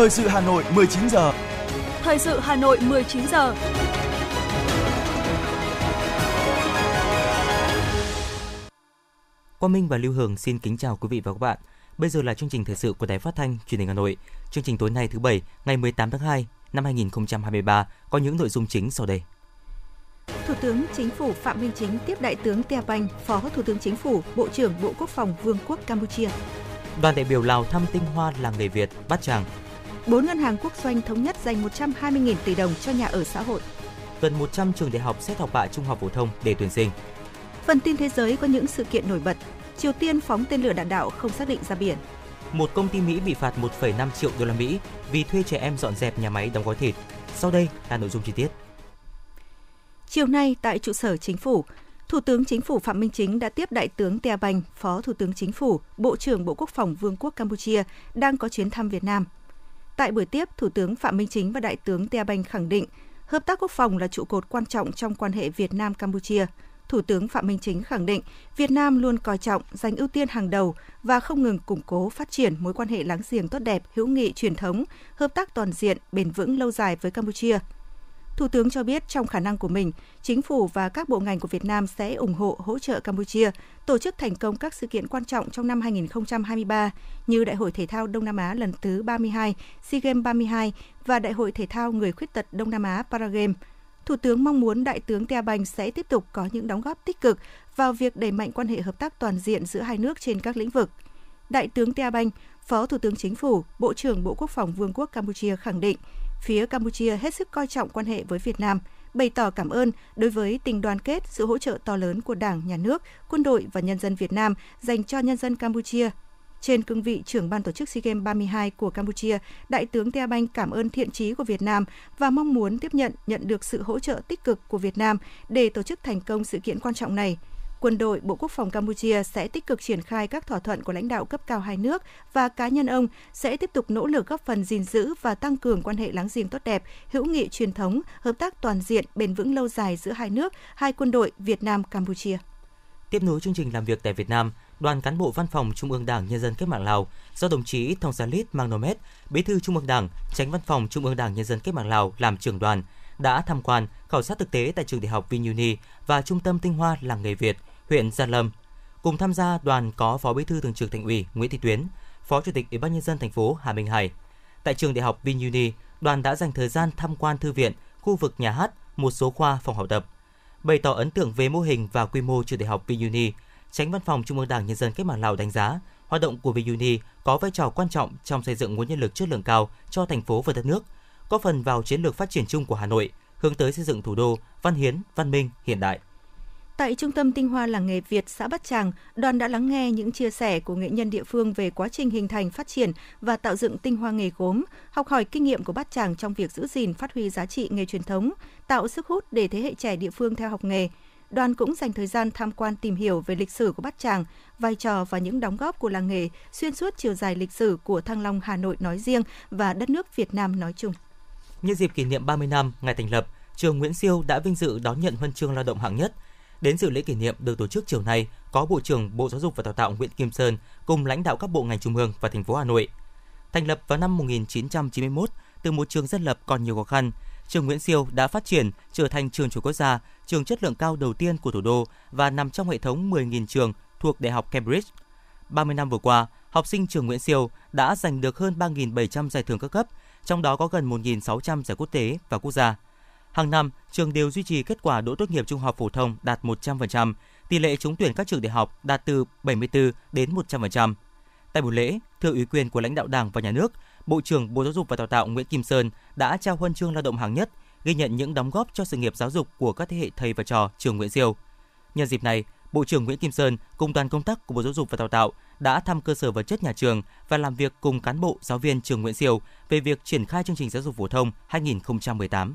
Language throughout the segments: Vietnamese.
Thời sự Hà Nội 19 giờ. Thời sự Hà Nội 19 giờ. Quang Minh và Lưu Hương xin kính chào quý vị và các bạn. Bây giờ là chương trình thời sự của Đài Phát thanh Truyền hình Hà Nội. Chương trình tối nay thứ Bảy, ngày 18 tháng 2 năm 2023 có những nội dung chính sau đây. Thủ tướng Chính phủ Phạm Minh Chính tiếp Đại tướng Tea Banh, Phó Thủ tướng Chính phủ, Bộ trưởng Bộ Quốc phòng Vương quốc Campuchia. Đoàn đại biểu Lào thăm tinh hoa làng nghề Việt Bát Tràng. 4 ngân hàng quốc doanh thống nhất dành 120.000 tỷ đồng cho nhà ở xã hội. Gần 100 trường đại học xét học bạ trung học phổ thông để tuyển sinh. Phần tin thế giới có những sự kiện nổi bật. Triều Tiên phóng tên lửa đạn đạo không xác định ra biển. Một công ty Mỹ bị phạt 1,5 triệu đô la Mỹ vì thuê trẻ em dọn dẹp nhà máy đóng gói thịt. Sau đây là nội dung chi tiết. Chiều nay tại trụ sở Chính phủ, Thủ tướng Chính phủ Phạm Minh Chính đã tiếp Đại tướng Tea Banh, Phó Thủ tướng Chính phủ, Bộ trưởng Bộ Quốc phòng Vương quốc Campuchia đang có chuyến thăm Việt Nam. Tại buổi tiếp, Thủ tướng Phạm Minh Chính và Đại tướng Tea Banh khẳng định hợp tác quốc phòng là trụ cột quan trọng trong quan hệ Việt Nam-Campuchia. Thủ tướng Phạm Minh Chính khẳng định Việt Nam luôn coi trọng, dành ưu tiên hàng đầu và không ngừng củng cố phát triển mối quan hệ láng giềng tốt đẹp, hữu nghị truyền thống, hợp tác toàn diện, bền vững lâu dài với Campuchia. Thủ tướng cho biết trong khả năng của mình, Chính phủ và các bộ ngành của Việt Nam sẽ ủng hộ, hỗ trợ Campuchia tổ chức thành công các sự kiện quan trọng trong năm 2023 như Đại hội Thể thao Đông Nam Á lần thứ 32, SEA Games 32 và Đại hội Thể thao Người khuyết tật Đông Nam Á Paragame. Thủ tướng mong muốn Đại tướng Tea Banh sẽ tiếp tục có những đóng góp tích cực vào việc đẩy mạnh quan hệ hợp tác toàn diện giữa hai nước trên các lĩnh vực. Đại tướng Tea Banh, Phó Thủ tướng Chính phủ, Bộ trưởng Bộ Quốc phòng Vương quốc Campuchia khẳng định, phía Campuchia hết sức coi trọng quan hệ với Việt Nam, bày tỏ cảm ơn đối với tình đoàn kết, sự hỗ trợ to lớn của Đảng, Nhà nước, quân đội và nhân dân Việt Nam dành cho nhân dân Campuchia. Trên cương vị trưởng ban tổ chức SEA Games 32 của Campuchia, Đại tướng Tea Banh cảm ơn thiện chí của Việt Nam và mong muốn tiếp nhận được sự hỗ trợ tích cực của Việt Nam để tổ chức thành công sự kiện quan trọng này. Quân đội, Bộ Quốc phòng Campuchia sẽ tích cực triển khai các thỏa thuận của lãnh đạo cấp cao hai nước và cá nhân ông sẽ tiếp tục nỗ lực góp phần gìn giữ và tăng cường quan hệ láng giềng tốt đẹp, hữu nghị truyền thống, hợp tác toàn diện, bền vững lâu dài giữa hai nước, hai quân đội Việt Nam-Campuchia. Tiếp nối chương trình làm việc tại Việt Nam, Đoàn cán bộ Văn phòng Trung ương Đảng Nhân dân Cách mạng Lào do đồng chí Thong Salit Mangnometh, Bí thư Trung ương Đảng, Chánh Văn phòng Trung ương Đảng Nhân dân Cách mạng Lào làm trưởng đoàn, đã tham quan, khảo sát thực tế tại trường Đại học Vinuni và Trung tâm Tinh hoa làng nghề Việt, huyện Gia Lâm. Cùng tham gia đoàn có Phó Bí thư Thường trực Thành ủy Nguyễn Thị Tuyến, Phó Chủ tịch Ủy ban Nhân dân thành phố Hà Minh Hải. Tại trường Đại học Vinuni, đoàn đã dành thời gian tham quan thư viện, khu vực nhà hát, một số khoa phòng học tập. Bày tỏ ấn tượng về mô hình và quy mô trường Đại học Vinuni, Chánh Văn phòng Trung ương Đảng Nhân dân Cách mạng Lào đánh giá hoạt động của Vinuni có vai trò quan trọng trong xây dựng nguồn nhân lực chất lượng cao cho thành phố và đất nước, góp phần vào chiến lược phát triển chung của Hà Nội, hướng tới xây dựng thủ đô văn hiến, văn minh, hiện đại. Tại Trung tâm Tinh hoa làng nghề Việt xã Bát Tràng, đoàn đã lắng nghe những chia sẻ của nghệ nhân địa phương về quá trình hình thành, phát triển và tạo dựng tinh hoa nghề gốm, học hỏi kinh nghiệm của Bát Tràng trong việc giữ gìn, phát huy giá trị nghề truyền thống, tạo sức hút để thế hệ trẻ địa phương theo học nghề. Đoàn cũng dành thời gian tham quan tìm hiểu về lịch sử của Bát Tràng, vai trò và những đóng góp của làng nghề xuyên suốt chiều dài lịch sử của Thăng Long Hà Nội nói riêng và đất nước Việt Nam nói chung. Nhân dịp kỷ niệm 30 năm ngày thành lập, trường Nguyễn Siêu đã vinh dự đón nhận huân chương lao động hạng nhất. Đến dự lễ kỷ niệm được tổ chức chiều nay có Bộ trưởng Bộ Giáo dục và Đào tạo Nguyễn Kim Sơn cùng lãnh đạo các bộ ngành trung ương và thành phố Hà Nội. Thành lập vào năm 1991, từ một trường dân lập còn nhiều khó khăn, trường Nguyễn Siêu đã phát triển trở thành trường chủ quốc gia, trường chất lượng cao đầu tiên của thủ đô và nằm trong hệ thống 10.000 trường thuộc Đại học Cambridge. 30 năm vừa qua, học sinh trường Nguyễn Siêu đã giành được hơn 3.700 giải thưởng các cấp, trong đó có gần 1.600 giải quốc tế và quốc gia. Hàng năm, trường đều duy trì kết quả đỗ tốt nghiệp trung học phổ thông đạt 100%, tỷ lệ trúng tuyển các trường đại học đạt từ 74 đến 100%. Tại buổi lễ, thưa ủy quyền của lãnh đạo Đảng và Nhà nước, Bộ trưởng Bộ Giáo dục và Đào tạo Nguyễn Kim Sơn đã trao huân chương lao động hạng nhất, ghi nhận những đóng góp cho sự nghiệp giáo dục của các thế hệ thầy và trò trường Nguyễn Siêu. Nhân dịp này, Bộ trưởng Nguyễn Kim Sơn cùng đoàn công tác của Bộ Giáo dục và Đào tạo đã thăm cơ sở vật chất nhà trường và làm việc cùng cán bộ, giáo viên trường Nguyễn Siêu về việc triển khai chương trình giáo dục phổ thông 2018.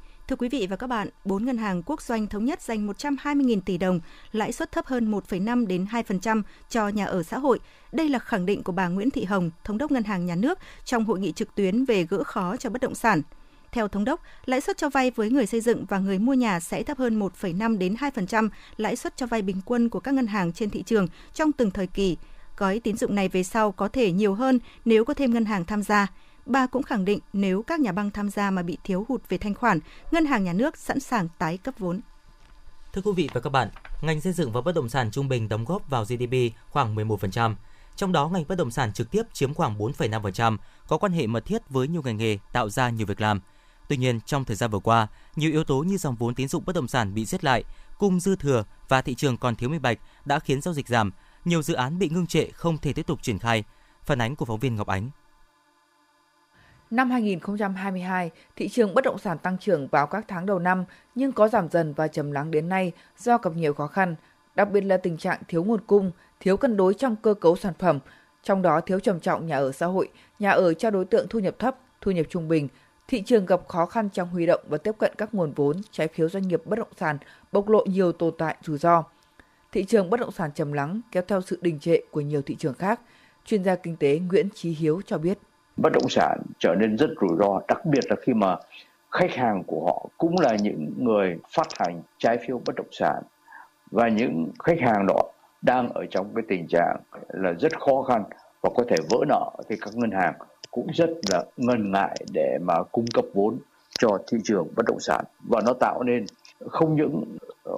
Thưa quý vị và các bạn, 4 ngân hàng quốc doanh thống nhất dành 120.000 tỷ đồng, lãi suất thấp hơn 1,5 đến 2% cho nhà ở xã hội. Đây là khẳng định của bà Nguyễn Thị Hồng, Thống đốc Ngân hàng Nhà nước trong hội nghị trực tuyến về gỡ khó cho bất động sản. Theo Thống đốc, lãi suất cho vay với người xây dựng và người mua nhà sẽ thấp hơn 1,5 đến 2% lãi suất cho vay bình quân của các ngân hàng trên thị trường trong từng thời kỳ. Gói tín dụng này về sau có thể nhiều hơn nếu có thêm ngân hàng tham gia. Bà cũng khẳng định nếu các nhà băng tham gia mà bị thiếu hụt về thanh khoản, Ngân hàng Nhà nước sẵn sàng tái cấp vốn. Thưa quý vị và các bạn, ngành xây dựng và bất động sản trung bình đóng góp vào GDP khoảng 11%. Trong đó, ngành bất động sản trực tiếp chiếm khoảng 4,5%, có quan hệ mật thiết với nhiều ngành nghề tạo ra nhiều việc làm. Tuy nhiên, trong thời gian vừa qua, nhiều yếu tố như dòng vốn tín dụng bất động sản bị siết lại, cung dư thừa và thị trường còn thiếu minh bạch đã khiến giao dịch giảm, nhiều dự án bị ngưng trệ không thể tiếp tục triển khai. Phản ánh của phóng viên Ngọc Ánh. Năm 2022, thị trường bất động sản tăng trưởng vào các tháng đầu năm nhưng có giảm dần và trầm lắng đến nay do gặp nhiều khó khăn, đặc biệt là tình trạng thiếu nguồn cung, thiếu cân đối trong cơ cấu sản phẩm, trong đó thiếu trầm trọng nhà ở xã hội, nhà ở cho đối tượng thu nhập thấp, thu nhập trung bình. Thị trường gặp khó khăn trong huy động và tiếp cận các nguồn vốn, trái phiếu doanh nghiệp bất động sản bộc lộ nhiều tồn tại rủi ro. Thị trường bất động sản trầm lắng kéo theo sự đình trệ của nhiều thị trường khác. Chuyên gia kinh tế Nguyễn Chí Hiếu cho biết. Bất động sản trở nên rất rủi ro, đặc biệt là khi mà khách hàng của họ cũng là những người phát hành trái phiếu bất động sản. Và những khách hàng đó đang ở trong cái tình trạng là rất khó khăn và có thể vỡ nợ thì các ngân hàng cũng rất là ngần ngại để mà cung cấp vốn cho thị trường bất động sản. Và nó tạo nên không những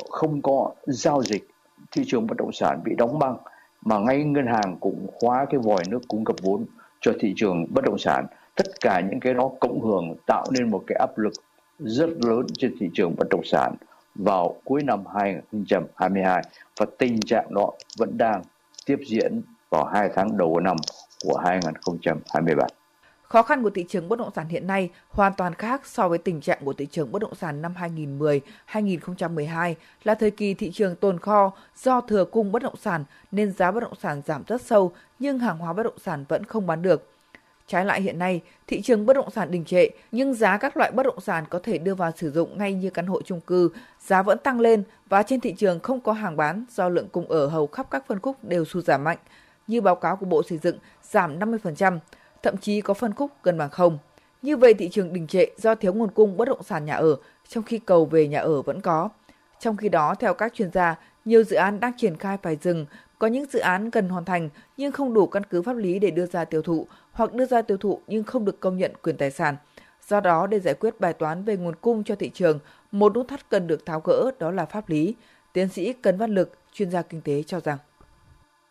không có giao dịch, thị trường bất động sản bị đóng băng mà ngay ngân hàng cũng khóa cái vòi nước cung cấp vốn cho thị trường bất động sản. Tất cả những cái đó cộng hưởng tạo nên một cái áp lực rất lớn trên thị trường bất động sản vào cuối năm 2022 và tình trạng đó vẫn đang tiếp diễn vào 2 tháng đầu năm của 2023. Khó khăn của thị trường bất động sản hiện nay hoàn toàn khác so với tình trạng của thị trường bất động sản năm 2010-2012 là thời kỳ thị trường tồn kho do thừa cung bất động sản nên giá bất động sản giảm rất sâu nhưng hàng hóa bất động sản vẫn không bán được. Trái lại hiện nay, thị trường bất động sản đình trệ nhưng giá các loại bất động sản có thể đưa vào sử dụng ngay như căn hộ chung cư, giá vẫn tăng lên và trên thị trường không có hàng bán do lượng cung ở hầu khắp các phân khúc đều sụt giảm mạnh. Như báo cáo của Bộ Xây dựng giảm 50%, thậm chí có phân khúc gần bằng không. Như vậy thị trường đình trệ do thiếu nguồn cung bất động sản nhà ở, trong khi cầu về nhà ở vẫn có. Trong khi đó, theo các chuyên gia, nhiều dự án đang triển khai phải dừng, có những dự án gần hoàn thành nhưng không đủ căn cứ pháp lý để đưa ra tiêu thụ hoặc đưa ra tiêu thụ nhưng không được công nhận quyền tài sản. Do đó, để giải quyết bài toán về nguồn cung cho thị trường, một nút thắt cần được tháo gỡ đó là pháp lý. Tiến sĩ Cấn Văn Lực, chuyên gia kinh tế cho rằng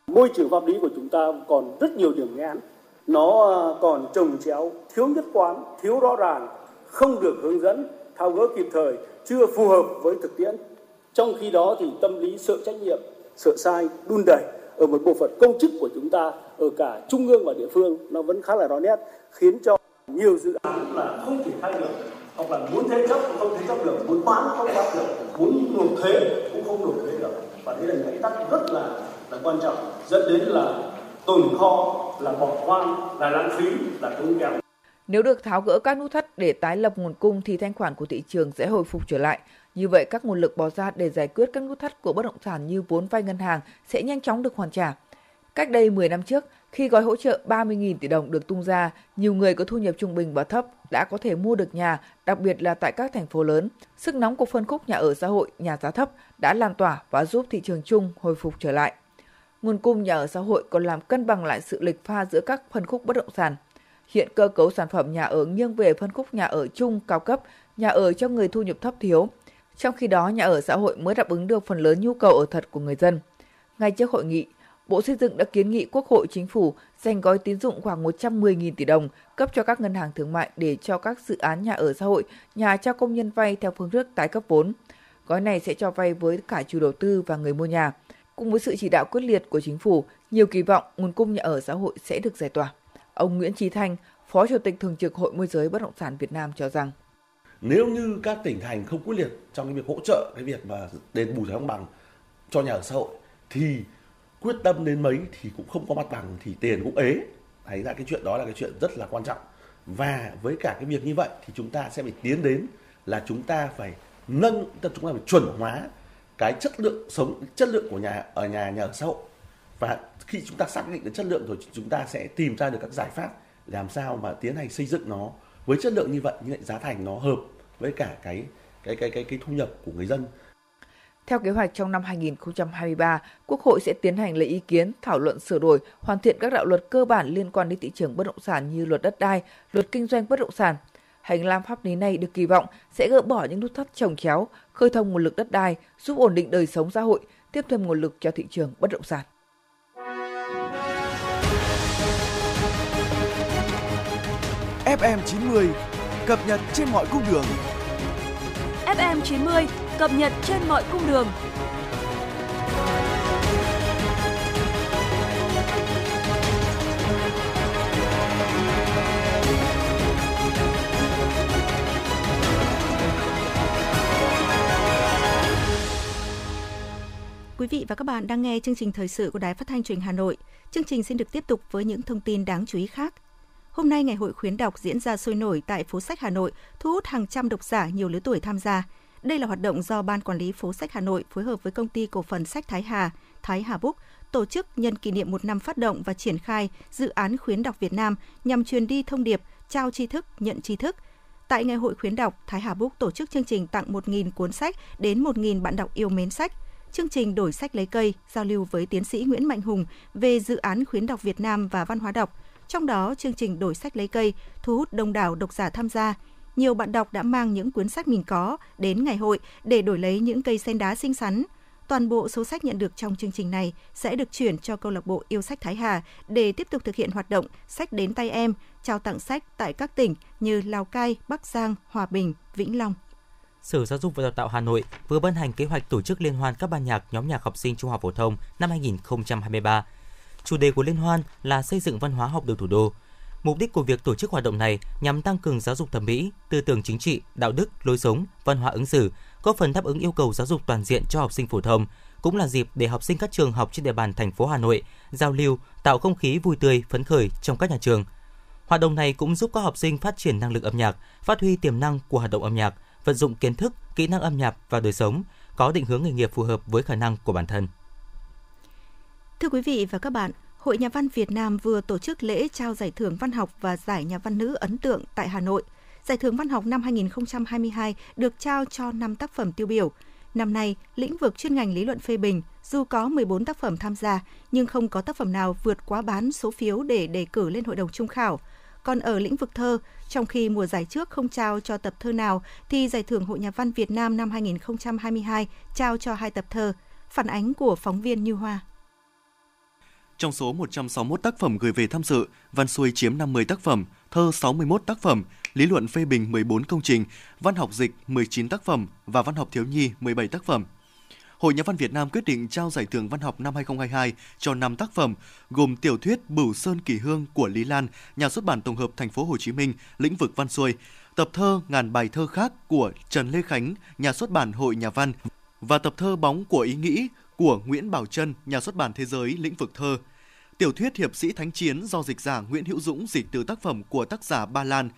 môi trường pháp lý của chúng ta còn rất nhiều điểm nghẽn, nó còn chồng chéo, thiếu nhất quán, thiếu rõ ràng, không được hướng dẫn, tháo gỡ kịp thời, chưa phù hợp với thực tiễn. Trong khi đó thì tâm lý sợ trách nhiệm, sợ sai, đun đẩy ở một bộ phận công chức của chúng ta ở cả trung ương và địa phương nó vẫn khá là rõ nét, khiến cho nhiều dự án là không triển khai được, hoặc là muốn thế chấp cũng không thế chấp được, muốn bán không bán được, muốn nộp thuế cũng không nộp thuế được, và đây là những cái tắc rất là quan trọng, dẫn đến là tồn kho, là bỏ hoang, là lãng phí, là tốn kém. Nếu được tháo gỡ các nút thắt để tái lập nguồn cung thì thanh khoản của thị trường sẽ hồi phục trở lại. Như vậy, các nguồn lực bỏ ra để giải quyết các nút thắt của bất động sản như vốn vay ngân hàng sẽ nhanh chóng được hoàn trả. Cách đây 10 năm trước, khi gói hỗ trợ 30.000 tỷ đồng được tung ra, nhiều người có thu nhập trung bình và thấp đã có thể mua được nhà, đặc biệt là tại các thành phố lớn. Sức nóng của phân khúc nhà ở xã hội, nhà giá thấp đã lan tỏa và giúp thị trường chung hồi phục trở lại. Nguồn cung nhà ở xã hội còn làm cân bằng lại sự lệch pha giữa các phân khúc bất động sản. Hiện cơ cấu sản phẩm nhà ở nghiêng về phân khúc nhà ở chung cao cấp, nhà ở cho người thu nhập thấp thiếu. Trong khi đó, nhà ở xã hội mới đáp ứng được phần lớn nhu cầu ở thật của người dân. Ngay trước hội nghị, Bộ Xây dựng đã kiến nghị Quốc hội, Chính phủ dành gói tín dụng khoảng 110.000 tỷ đồng cấp cho các ngân hàng thương mại để cho các dự án nhà ở xã hội, nhà cho công nhân vay theo phương thức tái cấp vốn. Gói này sẽ cho vay với cả chủ đầu tư và người mua nhà. Cùng với sự chỉ đạo quyết liệt của Chính phủ, nhiều kỳ vọng nguồn cung nhà ở xã hội sẽ được giải tỏa. Ông Nguyễn Trí Thanh, Phó Chủ tịch Thường trực Hội Môi giới Bất động sản Việt Nam cho rằng nếu như các tỉnh thành không quyết liệt trong cái việc hỗ trợ cái việc mà đền bù giải phóng bằng cho nhà ở xã hội thì quyết tâm đến mấy thì cũng không có mặt bằng thì tiền cũng ế. Thấy ra cái chuyện đó là cái chuyện rất là quan trọng. Và với cả cái việc như vậy thì chúng ta sẽ phải tiến đến là chúng ta phải chuẩn hóa cái chất lượng sống, chất lượng của nhà ở xã hội. Và khi chúng ta xác định được chất lượng rồi, chúng ta sẽ tìm ra được các giải pháp làm sao mà tiến hành xây dựng nó với chất lượng như vậy, như vậy giá thành nó hợp với cả cái thu nhập của người dân. Theo kế hoạch, trong năm 2023, Quốc hội sẽ tiến hành lấy ý kiến, thảo luận sửa đổi, hoàn thiện các đạo luật cơ bản liên quan đến thị trường bất động sản như luật đất đai, luật kinh doanh bất động sản. Hành lang pháp lý này được kỳ vọng sẽ gỡ bỏ những nút thắt chồng chéo, khơi thông nguồn lực đất đai, giúp ổn định đời sống xã hội, tiếp thêm nguồn lực cho thị trường bất động sản. FM 90 cập nhật trên mọi cung đường. FM 90 cập nhật trên mọi cung đường. Quý vị và các bạn đang nghe chương trình thời sự của Đài Phát thanh Truyền hình Hà Nội. Chương trình xin được tiếp tục với những thông tin đáng chú ý khác. Hôm nay, ngày hội khuyến đọc diễn ra sôi nổi tại phố sách Hà Nội, thu hút hàng trăm độc giả nhiều lứa tuổi tham gia. Đây là hoạt động do Ban Quản lý phố sách Hà Nội phối hợp với Công ty Cổ phần Sách Thái Hà Book tổ chức nhân kỷ niệm 1 năm phát động và triển khai dự án khuyến đọc Việt Nam nhằm truyền đi thông điệp trao tri thức, nhận tri thức. Tại ngày hội khuyến đọc, Thái Hà Book tổ chức chương trình tặng 1.000 cuốn sách đến 1.000 bạn đọc yêu mến sách. Chương trình Đổi sách lấy cây giao lưu với tiến sĩ Nguyễn Mạnh Hùng về dự án khuyến đọc Việt Nam và văn hóa đọc. Trong đó, chương trình Đổi sách lấy cây thu hút đông đảo độc giả tham gia. Nhiều bạn đọc đã mang những cuốn sách mình có đến ngày hội để đổi lấy những cây sen đá xinh xắn. Toàn bộ số sách nhận được trong chương trình này sẽ được chuyển cho câu lạc bộ Yêu sách Thái Hà để tiếp tục thực hiện hoạt động sách đến tay em, trao tặng sách tại các tỉnh như Lào Cai, Bắc Giang, Hòa Bình, Vĩnh Long. Sở Giáo dục và Đào tạo Hà Nội vừa ban hành kế hoạch tổ chức liên hoan các ban nhạc, nhóm nhạc học sinh trung học phổ thông năm 2023. Chủ đề của liên hoan là xây dựng văn hóa học đường thủ đô. Mục đích của việc tổ chức hoạt động này nhằm tăng cường giáo dục thẩm mỹ, tư tưởng chính trị, đạo đức, lối sống, văn hóa ứng xử, góp phần đáp ứng yêu cầu giáo dục toàn diện cho học sinh phổ thông, cũng là dịp để học sinh các trường học trên địa bàn thành phố Hà Nội giao lưu, tạo không khí vui tươi, phấn khởi trong các nhà trường. Hoạt động này cũng giúp các học sinh phát triển năng lực âm nhạc, phát huy tiềm năng của hoạt động âm nhạc, vận dụng kiến thức, kỹ năng âm nhạc và đời sống, có định hướng nghề nghiệp phù hợp với khả năng của bản thân. Thưa quý vị và các bạn, Hội Nhà văn Việt Nam vừa tổ chức lễ trao giải thưởng văn học và giải nhà văn nữ ấn tượng tại Hà Nội. Giải thưởng văn học năm 2022 được trao cho 5 tác phẩm tiêu biểu. Năm nay, lĩnh vực chuyên ngành lý luận phê bình, dù có 14 tác phẩm tham gia, nhưng không có tác phẩm nào vượt quá bán số phiếu để đề cử lên hội đồng chung khảo. Còn ở lĩnh vực thơ, trong khi mùa giải trước không trao cho tập thơ nào, thì Giải thưởng Hội Nhà văn Việt Nam năm 2022 trao cho 2 tập thơ. Phản ánh của phóng viên Như Hoa. Trong số 161 tác phẩm gửi về tham dự, văn xuôi chiếm 50 tác phẩm, thơ 61 tác phẩm, lý luận phê bình 14 công trình, văn học dịch 19 tác phẩm và văn học thiếu nhi 17 tác phẩm. Hội Nhà văn Việt Nam quyết định trao giải thưởng văn học năm 2022 cho 5 tác phẩm, gồm tiểu thuyết Bửu Sơn Kỳ Hương của Lý Lan, Nhà xuất bản Tổng hợp Thành phố Hồ Chí Minh, lĩnh vực văn xuôi, tập thơ Ngàn bài thơ khác của Trần Lê Khánh, Nhà xuất bản Hội Nhà văn, và tập thơ Bóng của Ý Nghĩ của Nguyễn Bảo Trân, Nhà xuất bản Thế giới, lĩnh vực thơ. Tiểu thuyết Hiệp sĩ Thánh Chiến do dịch giả Nguyễn Hữu Dũng dịch từ tác phẩm của tác giả Ba Lan,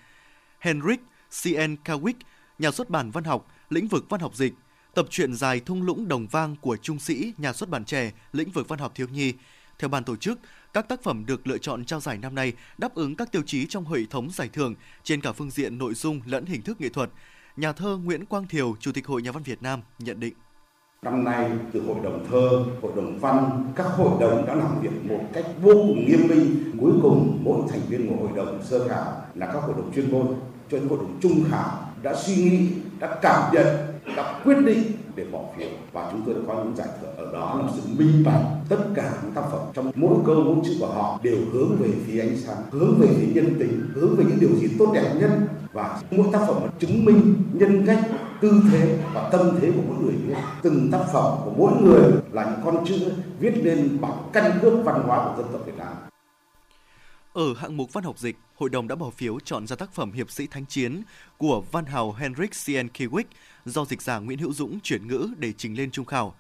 Henryk Sienkiewicz, Nhà xuất bản Văn học, lĩnh vực văn học dịch. Tập truyện dài Thung lũng Đồng Vang của Trung Sĩ, Nhà xuất bản Trẻ, lĩnh vực văn học thiếu nhi. Theo ban tổ chức, các tác phẩm được lựa chọn trao giải năm nay đáp ứng các tiêu chí trong hệ thống giải thưởng trên cả phương diện nội dung lẫn hình thức nghệ thuật. Nhà thơ Nguyễn Quang Thiều, Chủ tịch Hội Nhà văn Việt Nam nhận định. Năm nay, từ Hội đồng thơ, Hội đồng văn, các hội đồng đã làm việc một cách vô cùng nghiêm minh. Cuối cùng, mỗi thành viên của hội đồng sơ khảo là các hội đồng chuyên môn, cho đến hội đồng trung khảo đã suy nghĩ, đã cảm nhận, đã quyết định để bỏ phiếu. Và chúng tôi đã có những giải thưởng ở đó là sự minh bạch. Tất cả những tác phẩm trong mỗi câu, mỗi chữ của họ đều hướng về phía ánh sáng, hướng về phía nhân tính, hướng về những điều gì tốt đẹp nhất. Và mỗi tác phẩm chứng minh nhân cách, tư thế và tâm thế của mỗi người viết. Từng tác phẩm của mỗi người là những con chữ viết nên bằng căn cước văn hóa của dân tộc Việt Nam. Ở hạng mục văn học dịch, hội đồng đã bỏ phiếu chọn ra tác phẩm Hiệp sĩ Thánh Chiến của văn hào Henryk Sienkiewicz do dịch giả Nguyễn Hữu Dũng chuyển ngữ để trình lên trung khảo.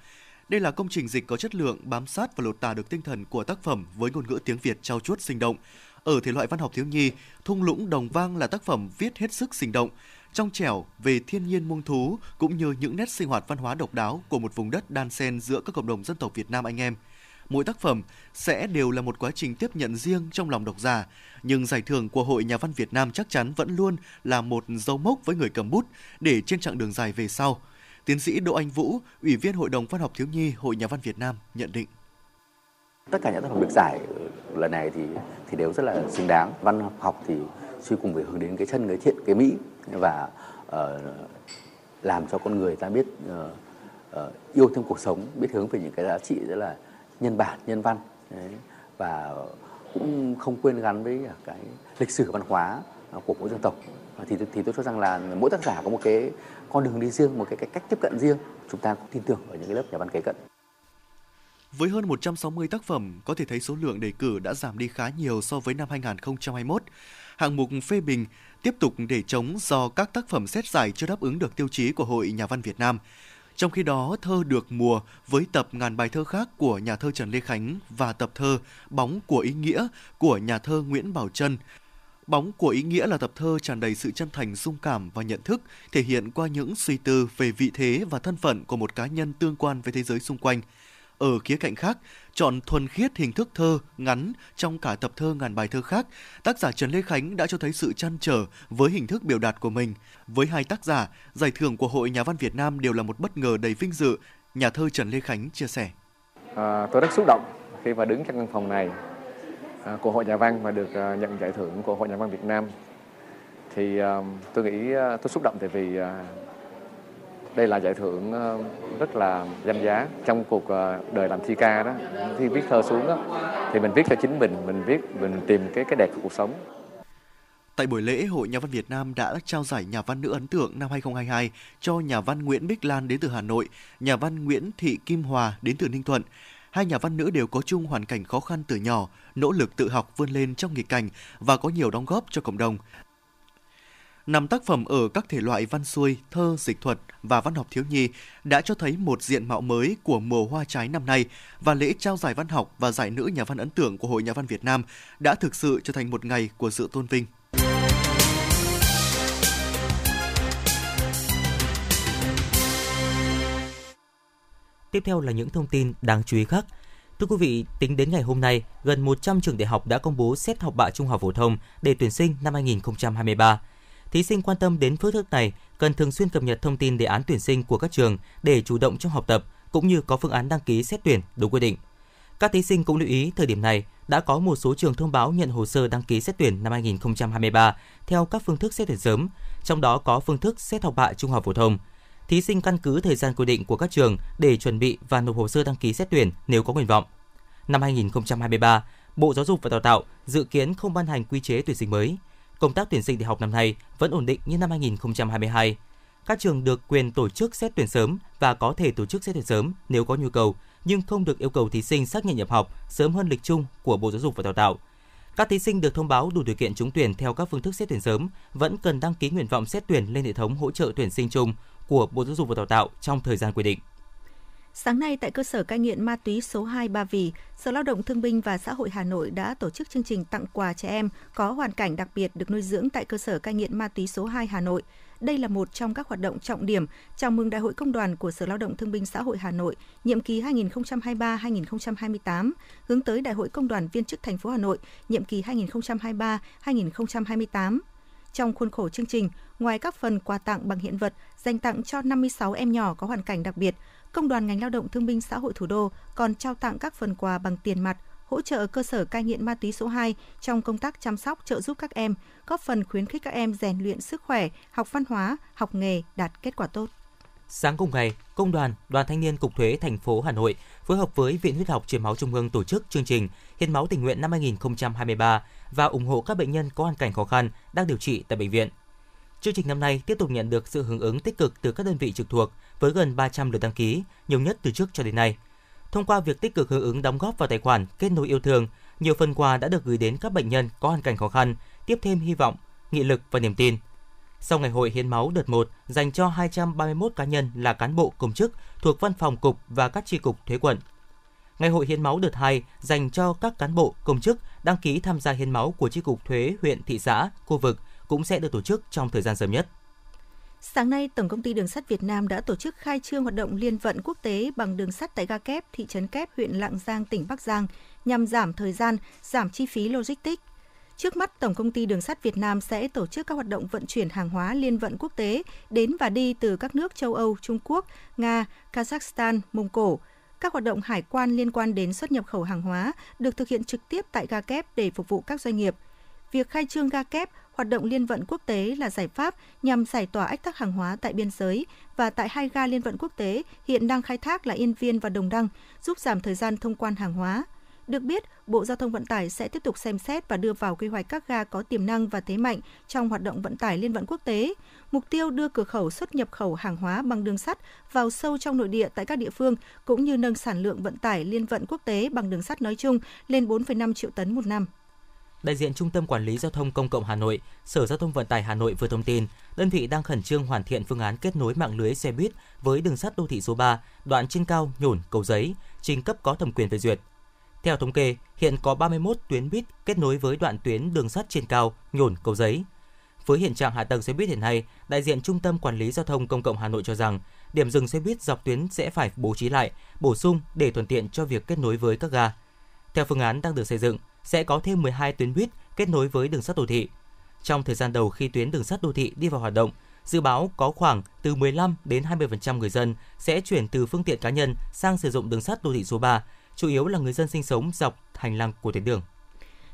Đây là công trình dịch có chất lượng, bám sát và lột tả được tinh thần của tác phẩm với ngôn ngữ tiếng Việt trau chuốt sinh động. ở thể loại văn học thiếu nhi, Thung lũng đồng vang là tác phẩm viết hết sức sinh động, trong trẻo về thiên nhiên muông thú cũng như những nét sinh hoạt văn hóa độc đáo của một vùng đất đan xen giữa các cộng đồng dân tộc Việt Nam anh em. Mỗi tác phẩm sẽ đều là một quá trình tiếp nhận riêng trong lòng độc giả, nhưng giải thưởng của Hội Nhà văn Việt Nam chắc chắn vẫn luôn là một dấu mốc với người cầm bút để trên chặng đường dài về sau. Tiến sĩ Đỗ Anh Vũ, Ủy viên Hội đồng Văn học Thiếu nhi Hội Nhà văn Việt Nam nhận định. Tất cả những tác phẩm được giải lần này thì đều rất là xứng đáng. Văn học thì suy cùng phải hướng đến cái chân, cái thiện, cái mỹ và làm cho con người ta biết yêu thương cuộc sống, biết hướng về những cái giá trị rất là nhân bản, nhân văn. Đấy. Và cũng không quên gắn với cái lịch sử văn hóa của mỗi dân tộc. Thì tôi cho rằng là mỗi tác giả có một cái con đường đi riêng, một cái cách tiếp cận riêng. Chúng ta cũng tin tưởng ở những cái lớp nhà văn kế cận. Với hơn 160 tác phẩm, có thể thấy số lượng đề cử đã giảm đi khá nhiều so với năm 2021. Hạng mục phê bình tiếp tục để trống do các tác phẩm xét giải chưa đáp ứng được tiêu chí của Hội Nhà văn Việt Nam. Trong khi đó, Thơ được mùa với tập Ngàn bài thơ khác của nhà thơ Trần Lê Khánh và tập thơ Bóng của ý nghĩa của nhà thơ Nguyễn Bảo Trân. Bóng của ý nghĩa là tập thơ tràn đầy sự chân thành, dung cảm và nhận thức, thể hiện qua những suy tư về vị thế và thân phận của một cá nhân tương quan với thế giới xung quanh. Ở khía cạnh khác, chọn thuần khiết hình thức thơ ngắn trong cả tập thơ Ngàn bài thơ khác, tác giả Trần Lê Khánh đã cho thấy sự trăn trở với hình thức biểu đạt của mình. Với hai tác giả, giải thưởng của Hội Nhà văn Việt Nam đều là một bất ngờ đầy vinh dự, nhà thơ Trần Lê Khánh chia sẻ. Tôi rất xúc động khi mà đứng trong căn phòng này của Hội Nhà văn và được nhận giải thưởng của Hội Nhà văn Việt Nam. Thì tôi nghĩ tôi xúc động tại vì đây là giải thưởng rất là danh giá. Trong cuộc đời làm thi ca đó, khi viết thơ xuống đó, thì mình viết cho chính mình tìm cái đẹp của cuộc sống. Tại buổi lễ, Hội Nhà văn Việt Nam đã trao giải nhà văn nữ ấn tượng năm 2022 cho nhà văn Nguyễn Bích Lan đến từ Hà Nội, nhà văn Nguyễn Thị Kim Hòa đến từ Ninh Thuận. Hai nhà văn nữ đều có chung hoàn cảnh khó khăn từ nhỏ, nỗ lực tự học vươn lên trong nghịch cảnh và có nhiều đóng góp cho cộng đồng. 5 tác phẩm ở các thể loại văn xuôi, thơ, dịch thuật và văn học thiếu nhi đã cho thấy một diện mạo mới của mùa hoa trái năm nay, và lễ trao giải văn học và giải nữ nhà văn ấn tượng của Hội Nhà văn Việt Nam đã thực sự trở thành một ngày của sự tôn vinh. Tiếp theo là những thông tin đáng chú ý khác. Thưa quý vị, tính đến ngày hôm nay, gần 100 trường đại học đã công bố xét học bạ trung học phổ thông để tuyển sinh năm 2023. Thí sinh quan tâm đến phương thức này cần thường xuyên cập nhật thông tin đề án tuyển sinh của các trường để chủ động trong học tập cũng như có phương án đăng ký xét tuyển đúng quy định. Các thí sinh cũng lưu ý thời điểm này đã có một số trường thông báo nhận hồ sơ đăng ký xét tuyển năm 2023 theo các phương thức xét tuyển sớm, trong đó có phương thức xét học bạ trung học phổ thông. Thí sinh căn cứ thời gian quy định của các trường để chuẩn bị và nộp hồ sơ đăng ký xét tuyển nếu có nguyện vọng. Năm 2023, Bộ Giáo dục và Đào tạo dự kiến không ban hành quy chế tuyển sinh mới. Công tác tuyển sinh đại học năm nay vẫn ổn định như năm 2022. Các trường được quyền tổ chức xét tuyển sớm và có thể tổ chức xét tuyển sớm nếu có nhu cầu, nhưng không được yêu cầu thí sinh xác nhận nhập học sớm hơn lịch chung của Bộ Giáo dục và Đào tạo. Các thí sinh được thông báo đủ điều kiện trúng tuyển theo các phương thức xét tuyển sớm vẫn cần đăng ký nguyện vọng xét tuyển lên hệ thống hỗ trợ tuyển sinh chung của Bộ Giáo dục và Đào tạo trong thời gian quy định. Sáng nay tại cơ sở cai nghiện ma túy số 2 Ba Vì, Sở Lao động Thương binh và Xã hội Hà Nội đã tổ chức chương trình tặng quà trẻ em có hoàn cảnh đặc biệt được nuôi dưỡng tại cơ sở cai nghiện ma túy số 2 Hà Nội. Đây là một trong các hoạt động trọng điểm chào mừng Đại hội Công đoàn của Sở Lao động Thương binh Xã hội Hà Nội nhiệm kỳ 2023-2028, hướng tới Đại hội Công đoàn viên chức thành phố Hà Nội nhiệm kỳ 2023-2028. Trong khuôn khổ chương trình, ngoài các phần quà tặng bằng hiện vật dành tặng cho 56 em nhỏ có hoàn cảnh đặc biệt, Công đoàn ngành Lao động Thương binh Xã hội Thủ đô còn trao tặng các phần quà bằng tiền mặt, hỗ trợ cơ sở cai nghiện ma túy số 2 trong công tác chăm sóc, trợ giúp các em, góp phần khuyến khích các em rèn luyện sức khỏe, học văn hóa, học nghề, đạt kết quả tốt. Sáng cùng ngày, Công đoàn, Đoàn Thanh niên Cục Thuế thành phố Hà Nội phối hợp với Viện Huyết học Truyền máu Trung ương tổ chức chương trình Hiến máu tình nguyện năm 2023 và ủng hộ các bệnh nhân có hoàn cảnh khó khăn đang điều trị tại bệnh viện. Chương trình năm nay tiếp tục nhận được sự hưởng ứng tích cực từ các đơn vị trực thuộc với gần 300 lượt đăng ký, nhiều nhất từ trước cho đến nay. Thông qua việc tích cực hưởng ứng đóng góp vào tài khoản kết nối yêu thương, nhiều phần quà đã được gửi đến các bệnh nhân có hoàn cảnh khó khăn, tiếp thêm hy vọng, nghị lực và niềm tin. Sau ngày hội hiến máu đợt 1 dành cho 231 cá nhân là cán bộ công chức thuộc văn phòng cục và các chi cục thuế quận. Ngày hội hiến máu đợt 2 dành cho các cán bộ, công chức đăng ký tham gia hiến máu của chi cục thuế huyện, thị xã, khu vực cũng sẽ được tổ chức trong thời gian sớm nhất. Sáng nay, Tổng công ty Đường sắt Việt Nam đã tổ chức khai trương hoạt động liên vận quốc tế bằng đường sắt tại ga Kép, thị trấn Kép, huyện Lạng Giang, tỉnh Bắc Giang nhằm giảm thời gian, giảm chi phí logistics. Trước mắt, Tổng công ty Đường sắt Việt Nam sẽ tổ chức các hoạt động vận chuyển hàng hóa liên vận quốc tế đến và đi từ các nước châu Âu, Trung Quốc, Nga, Kazakhstan, Mông Cổ. Các hoạt động hải quan liên quan đến xuất nhập khẩu hàng hóa được thực hiện trực tiếp tại ga Kép để phục vụ các doanh nghiệp. Việc khai trương ga Kép, hoạt động liên vận quốc tế là giải pháp nhằm giải tỏa ách tắc hàng hóa tại biên giới và tại hai ga liên vận quốc tế hiện đang khai thác là Yên Viên và Đồng Đăng, giúp giảm thời gian thông quan hàng hóa. Được biết, Bộ Giao thông Vận tải sẽ tiếp tục xem xét và đưa vào quy hoạch các ga có tiềm năng và thế mạnh trong hoạt động vận tải liên vận quốc tế. Mục tiêu đưa cửa khẩu xuất nhập khẩu hàng hóa bằng đường sắt vào sâu trong nội địa tại các địa phương, cũng như nâng sản lượng vận tải liên vận quốc tế bằng đường sắt nói chung lên 4,5 triệu tấn một năm. Đại diện Trung tâm Quản lý Giao thông Công cộng Hà Nội, Sở Giao thông Vận tải Hà Nội vừa thông tin, đơn vị đang khẩn trương hoàn thiện phương án kết nối mạng lưới xe buýt với đường sắt đô thị số 3, đoạn trên cao Nhổn - Cầu Giấy, trình cấp có thẩm quyền phê duyệt. Theo thống kê, hiện có 31 tuyến buýt kết nối với đoạn tuyến đường sắt trên cao Nhổn - Cầu Giấy. Với hiện trạng hạ tầng xe buýt hiện nay, đại diện Trung tâm Quản lý Giao thông Công cộng Hà Nội cho rằng, điểm dừng xe buýt dọc tuyến sẽ phải bố trí lại, bổ sung để thuận tiện cho việc kết nối với các ga. Theo phương án đang được xây dựng, sẽ có thêm 12 tuyến buýt kết nối với đường sắt đô thị. Trong thời gian đầu khi tuyến đường sắt đô thị đi vào hoạt động, dự báo có khoảng từ 15 đến 20% người dân sẽ chuyển từ phương tiện cá nhân sang sử dụng đường sắt đô thị số 3, chủ yếu là người dân sinh sống dọc hành lang của tuyến đường.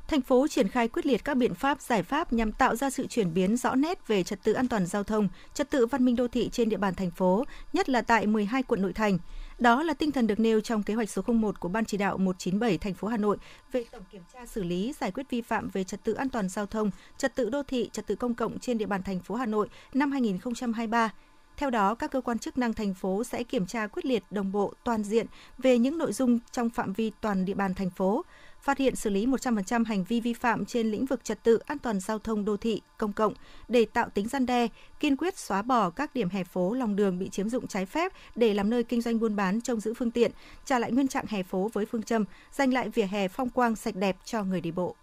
Thành phố triển khai quyết liệt các biện pháp, giải pháp nhằm tạo ra sự chuyển biến rõ nét về trật tự an toàn giao thông, trật tự văn minh đô thị trên địa bàn thành phố, nhất là tại 12 quận nội thành. Đó là tinh thần được nêu trong kế hoạch số 01 của Ban chỉ đạo 197 thành phố Hà Nội về tổng kiểm tra, xử lý, giải quyết vi phạm về trật tự an toàn giao thông, trật tự đô thị, trật tự công cộng trên địa bàn thành phố Hà Nội năm 2023. Theo đó, các cơ quan chức năng thành phố sẽ kiểm tra quyết liệt, đồng bộ, toàn diện về những nội dung trong phạm vi toàn địa bàn thành phố, phát hiện xử lý 100% hành vi vi phạm trên lĩnh vực trật tự an toàn giao thông đô thị, công cộng để tạo tính răn đe, kiên quyết xóa bỏ các điểm hè phố, lòng đường bị chiếm dụng trái phép để làm nơi kinh doanh buôn bán, trông giữ phương tiện, trả lại nguyên trạng hè phố với phương châm giành lại vỉa hè phong quang sạch đẹp cho người đi bộ.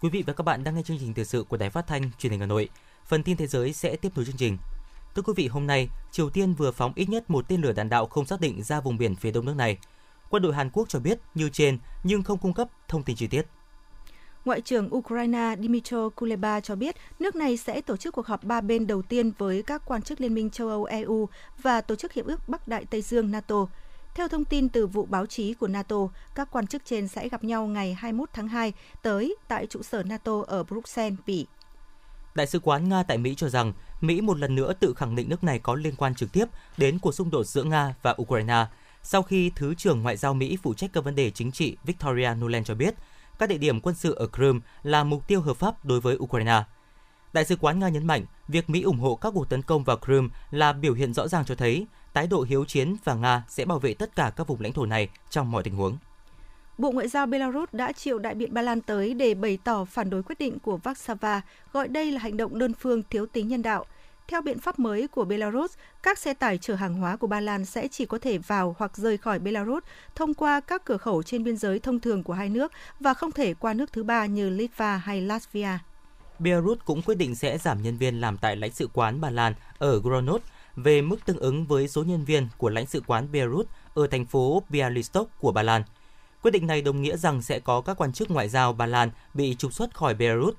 Quý vị và các bạn đang nghe chương trình thời sự của Đài Phát thanh Truyền hình Hà Nội. Phần tin thế giới sẽ tiếp nối chương trình. Thưa quý vị, hôm nay, Triều Tiên vừa phóng ít nhất một tên lửa đạn đạo không xác định ra vùng biển phía đông nước này. Quân đội Hàn Quốc cho biết như trên nhưng không cung cấp thông tin chi tiết. Ngoại trưởng Ukraine Dmytro Kuleba cho biết nước này sẽ tổ chức cuộc họp ba bên đầu tiên với các quan chức Liên minh châu Âu EU và Tổ chức Hiệp ước Bắc Đại Tây Dương NATO. Theo thông tin từ vụ báo chí của NATO, các quan chức trên sẽ gặp nhau ngày 21 tháng 2 tới tại trụ sở NATO ở Bruxelles, Bỉ. Đại sứ quán Nga tại Mỹ cho rằng Mỹ một lần nữa tự khẳng định nước này có liên quan trực tiếp đến cuộc xung đột giữa Nga và Ukraine, sau khi Thứ trưởng Ngoại giao Mỹ phụ trách các vấn đề chính trị Victoria Nuland cho biết các địa điểm quân sự ở Crimea là mục tiêu hợp pháp đối với Ukraine. Đại sứ quán Nga nhấn mạnh việc Mỹ ủng hộ các cuộc tấn công vào Crimea là biểu hiện rõ ràng cho thấy thái độ hiếu chiến và Nga sẽ bảo vệ tất cả các vùng lãnh thổ này trong mọi tình huống. Bộ Ngoại giao Belarus đã triệu đại biện Ba Lan tới để bày tỏ phản đối quyết định của Warsaw, gọi đây là hành động đơn phương thiếu tính nhân đạo. Theo biện pháp mới của Belarus, các xe tải chở hàng hóa của Ba Lan sẽ chỉ có thể vào hoặc rời khỏi Belarus thông qua các cửa khẩu trên biên giới thông thường của hai nước và không thể qua nước thứ ba như Litva hay Latvia. Belarus cũng quyết định sẽ giảm nhân viên làm tại lãnh sự quán Ba Lan ở Grodno về mức tương ứng với số nhân viên của lãnh sự quán Belarus ở thành phố Bialystok của Ba Lan. Quyết định này đồng nghĩa rằng sẽ có các quan chức ngoại giao Ba Lan bị trục xuất khỏi Belarus.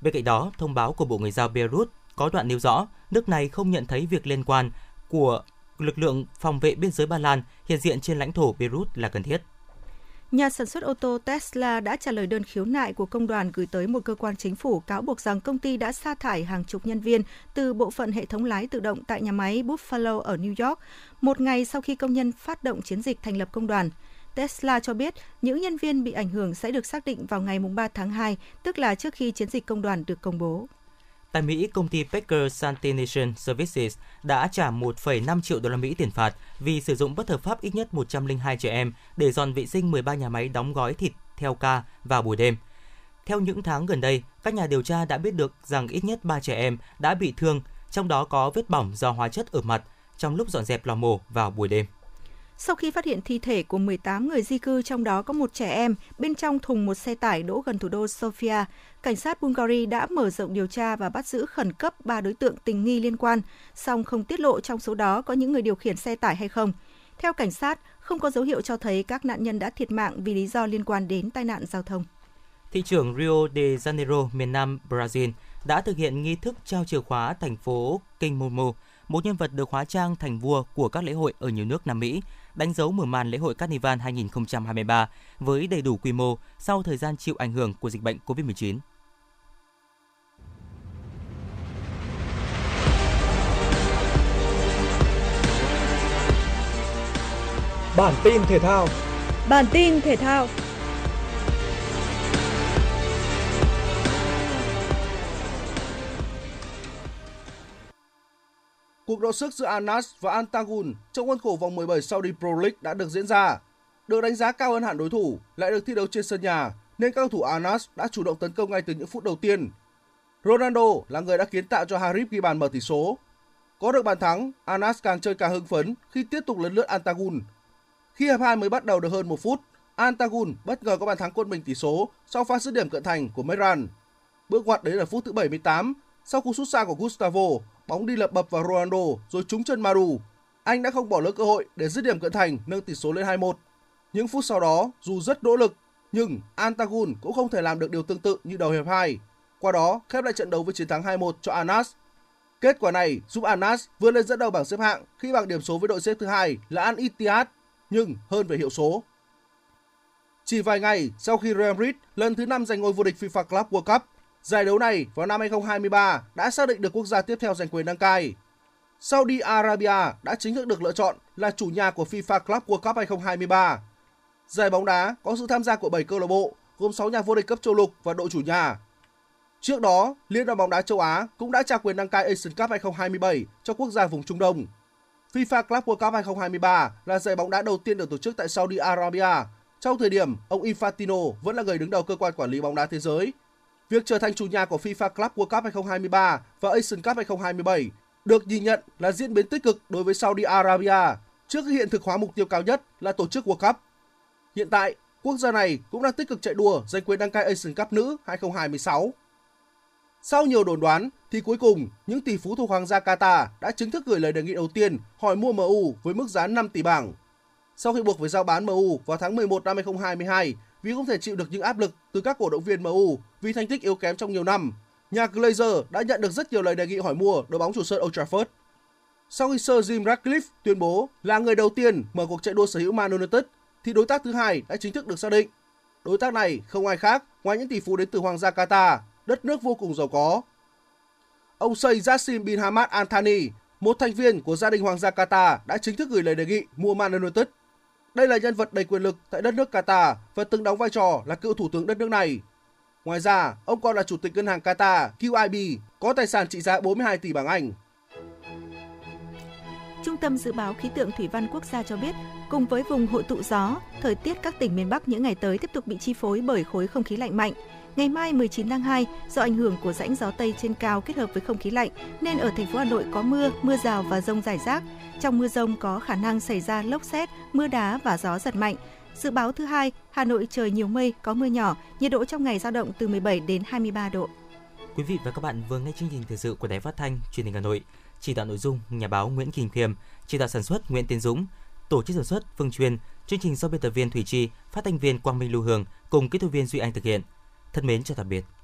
Bên cạnh đó, thông báo của Bộ Ngoại giao Belarus có đoạn nêu rõ nước này không nhận thấy việc liên quan của lực lượng phòng vệ biên giới Ba Lan hiện diện trên lãnh thổ Belarus là cần thiết. Nhà sản xuất ô tô Tesla đã trả lời đơn khiếu nại của công đoàn gửi tới một cơ quan chính phủ cáo buộc rằng công ty đã sa thải hàng chục nhân viên từ bộ phận hệ thống lái tự động tại nhà máy Buffalo ở New York, một ngày sau khi công nhân phát động chiến dịch thành lập công đoàn. Tesla cho biết những nhân viên bị ảnh hưởng sẽ được xác định vào ngày 3 tháng 2, tức là trước khi chiến dịch công đoàn được công bố. Tại Mỹ, công ty Packer Sanitation Services đã trả 1,5 triệu đô la Mỹ tiền phạt vì sử dụng bất hợp pháp ít nhất 102 trẻ em để dọn vệ sinh 13 nhà máy đóng gói thịt theo ca vào buổi đêm. Theo những tháng gần đây, các nhà điều tra đã biết được rằng ít nhất 3 trẻ em đã bị thương trong đó có vết bỏng do hóa chất ở mặt trong lúc dọn dẹp lò mổ vào buổi đêm. Sau khi phát hiện thi thể của 18 người di cư, trong đó có một trẻ em, bên trong thùng một xe tải đỗ gần thủ đô Sofia, cảnh sát Bulgaria đã mở rộng điều tra và bắt giữ khẩn cấp 3 đối tượng tình nghi liên quan, song không tiết lộ trong số đó có những người điều khiển xe tải hay không. Theo cảnh sát, không có dấu hiệu cho thấy các nạn nhân đã thiệt mạng vì lý do liên quan đến tai nạn giao thông. Thị trưởng Rio de Janeiro, miền Nam Brazil, đã thực hiện nghi thức trao chìa khóa thành phố King Momo, một nhân vật được hóa trang thành vua của các lễ hội ở nhiều nước Nam Mỹ, đánh dấu mở màn lễ hội Carnival 2023 với đầy đủ quy mô sau thời gian chịu ảnh hưởng của dịch bệnh COVID-19. Bản tin thể thao. Cuộc đọ sức giữa Anas và Antagun trong khuôn khổ vòng 17 Saudi Pro League đã được diễn ra. Được đánh giá cao hơn hẳn đối thủ, lại được thi đấu trên sân nhà, nên các cầu thủ Anas đã chủ động tấn công ngay từ những phút đầu tiên. Ronaldo là người đã kiến tạo cho Harib ghi bàn mở tỷ số. Có được bàn thắng, Anas càng chơi càng hưng phấn khi tiếp tục lấn lướt Antagun. Khi hiệp 2 mới bắt đầu được hơn 1 phút, Antagun bất ngờ có bàn thắng quân mình tỷ số sau pha dứt điểm cận thành của Meran. Bước ngoặt đến ở phút thứ 78, sau cú sút xa của Gustavo, bóng đi lập bập vào Ronaldo rồi trúng chân Maru. Anh đã không bỏ lỡ cơ hội để dứt điểm cận thành nâng tỷ số lên 2-1. Những phút sau đó, dù rất nỗ lực, nhưng Antagun cũng không thể làm được điều tương tự như đầu hiệp 2. Qua đó, khép lại trận đấu với chiến thắng 2-1 cho Anas. Kết quả này giúp Anas vươn lên dẫn đầu bảng xếp hạng khi bằng điểm số với đội xếp thứ 2 là Al Ittihad, nhưng hơn về hiệu số. Chỉ vài ngày sau khi Real Madrid lần thứ 5 giành ngôi vô địch FIFA Club World Cup, giải đấu này vào năm 2023 đã xác định được quốc gia tiếp theo giành quyền đăng cai. Saudi Arabia đã chính thức được lựa chọn là chủ nhà của FIFA Club World Cup 2023. Giải bóng đá có sự tham gia của 7 câu lạc bộ, gồm 6 nhà vô địch cấp châu lục và đội chủ nhà. Trước đó, Liên đoàn bóng đá châu Á cũng đã trao quyền đăng cai Asian Cup 2027 cho quốc gia vùng Trung Đông. FIFA Club World Cup 2023 là giải bóng đá đầu tiên được tổ chức tại Saudi Arabia trong thời điểm ông Infantino vẫn là người đứng đầu cơ quan quản lý bóng đá thế giới. Việc trở thành chủ nhà của FIFA Club World Cup 2023 và Asian Cup 2027 được nhìn nhận là diễn biến tích cực đối với Saudi Arabia trước khi hiện thực hóa mục tiêu cao nhất là tổ chức World Cup. Hiện tại, quốc gia này cũng đang tích cực chạy đua giành quyền đăng cai Asian Cup nữ 2026. Sau nhiều đồn đoán thì cuối cùng những tỷ phú thuộc Hoàng gia Qatar đã chính thức gửi lời đề nghị đầu tiên hỏi mua MU với mức giá 5 tỷ bảng. Sau khi buộc phải giao bán MU vào tháng 11 năm 2022 vì không thể chịu được những áp lực từ các cổ động viên MU vì thành tích yếu kém trong nhiều năm, nhà Glazer đã nhận được rất nhiều lời đề nghị hỏi mua đội bóng chủ sân Old Trafford. Sau khi Sir Jim Ratcliffe tuyên bố là người đầu tiên mở cuộc chạy đua sở hữu Man United thì đối tác thứ hai đã chính thức được xác định. Đối tác này không ai khác ngoài những tỷ phú đến từ Hoàng gia Qatar, đất nước vô cùng giàu có. Ông Sheikh Jassim bin Hamad Al Thani, một thành viên của gia đình Hoàng gia Qatar, đã chính thức gửi lời đề nghị mua Man United. Đây là nhân vật đầy quyền lực tại đất nước Qatar và từng đóng vai trò là cựu thủ tướng đất nước này. Ngoài ra, ông còn là chủ tịch ngân hàng Qatar QIB, có tài sản trị giá 42 tỷ bảng Anh. Trung tâm Dự báo Khí tượng Thủy văn Quốc gia cho biết, cùng với vùng hội tụ gió, thời tiết các tỉnh miền Bắc những ngày tới tiếp tục bị chi phối bởi khối không khí lạnh mạnh. Ngày mai 19 tháng 2, do ảnh hưởng của rãnh gió Tây trên cao kết hợp với không khí lạnh, nên ở thành phố Hà Nội có mưa, mưa rào và dông rải rác. Trong mưa dông có khả năng xảy ra lốc sét, mưa đá và gió giật mạnh. Dự báo thứ hai, Hà Nội trời nhiều mây, có mưa nhỏ, nhiệt độ trong ngày dao động từ 17 đến 23 độ. Quý vị và các bạn vừa nghe chương trình thời sự của Đài Phát thanh Truyền hình Hà Nội. Chỉ đạo nội dung nhà báo Nguyễn Kim Thiềm, chỉ đạo sản xuất Nguyễn Tiến Dũng, tổ chức sản xuất Phương Truyền, chương trình do biên tập viên Thủy Chi, phát thanh viên Quang Minh Lưu Hương cùng kỹ thuật viên Duy Anh thực hiện. Thân mến chào tạm biệt.